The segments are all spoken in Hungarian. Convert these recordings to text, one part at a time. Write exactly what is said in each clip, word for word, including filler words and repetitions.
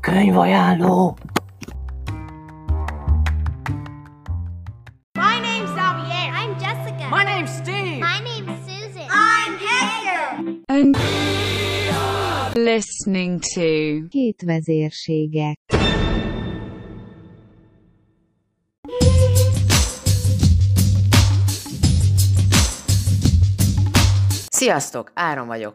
Könyvajánló! And listening to két vezérségek. Sziasztok, Áron vagyok.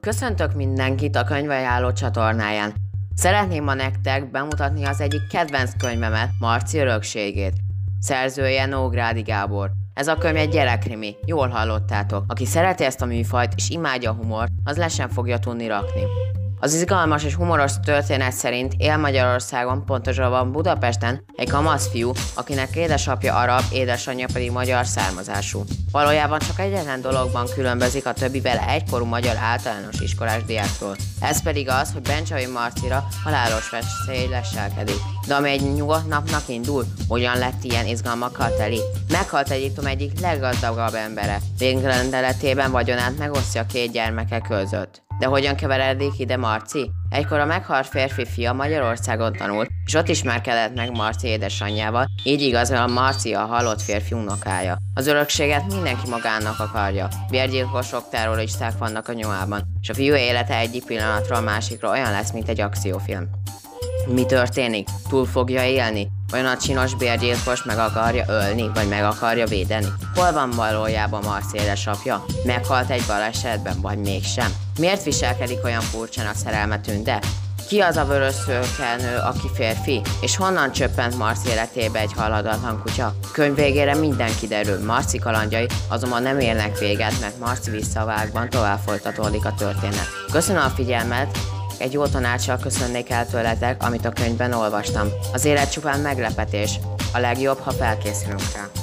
Köszöntök mindenkit a Könyvajánló csatornáján. Szeretném ma nektek bemutatni az egyik kedvenc könyvemet, Marci Örökségét. Szerzője Nógrádi Gábor. Ez a könyv egy gyerekkrimi, jól hallottátok. Aki szereti ezt a műfajt és imádja a humort, az le sem fogja tudni rakni. Az izgalmas és humoros történet szerint él Magyarországon, pontosabban Budapesten egy kamasz fiú, akinek édesapja arab, édesanyja pedig magyar származású. Valójában csak egyetlen dologban különbözik a többi vele egykorú magyar általános iskolás diáktól. Ez pedig az, hogy Bencsai Marcira halálos veszély leselkedik. De ami egy nyugodt napnak indul, hogyan lett ilyen izgalmakkal teli? Meghalt Egyiptom egyik leggazdagabb embere. Végrendeletében vagyonát megosztja két gyermeke között. De hogyan keveredik ide Marci? Egykor a meghalt férfi fia Magyarországon tanult, és ott ismerkedett meg Marci édesanyjával, így igazán Marci a halott férfi unokája. Az örökséget mindenki magának akarja. Vérgyilkosok, terroristák vannak a nyomában, és a fiú élete egyik pillanatról a másikra olyan lesz, mint egy akciófilm. Mi történik? Túl fogja élni? Olyan a csinos bérgyilkos meg akarja ölni, vagy meg akarja védeni? Hol van valójában Marci édesapja? Meghalt egy balesetben, vagy mégsem? Miért viselkedik olyan furcsán a szerelme Tünde? Ki az a vörös szőkenő, aki férfi? És honnan csöppent Marci életébe egy halhatatlan kutya? Könyv végére minden kiderül, Marci kalandjai azonban nem érnek véget, mert Marci visszavágban tovább folytatódik a történet. Köszönöm a figyelmet! Egy jó tanácssal köszönnék el tőletek, amit a könyvben olvastam. Az élet csupán meglepetés. A legjobb, ha felkészülünk rá.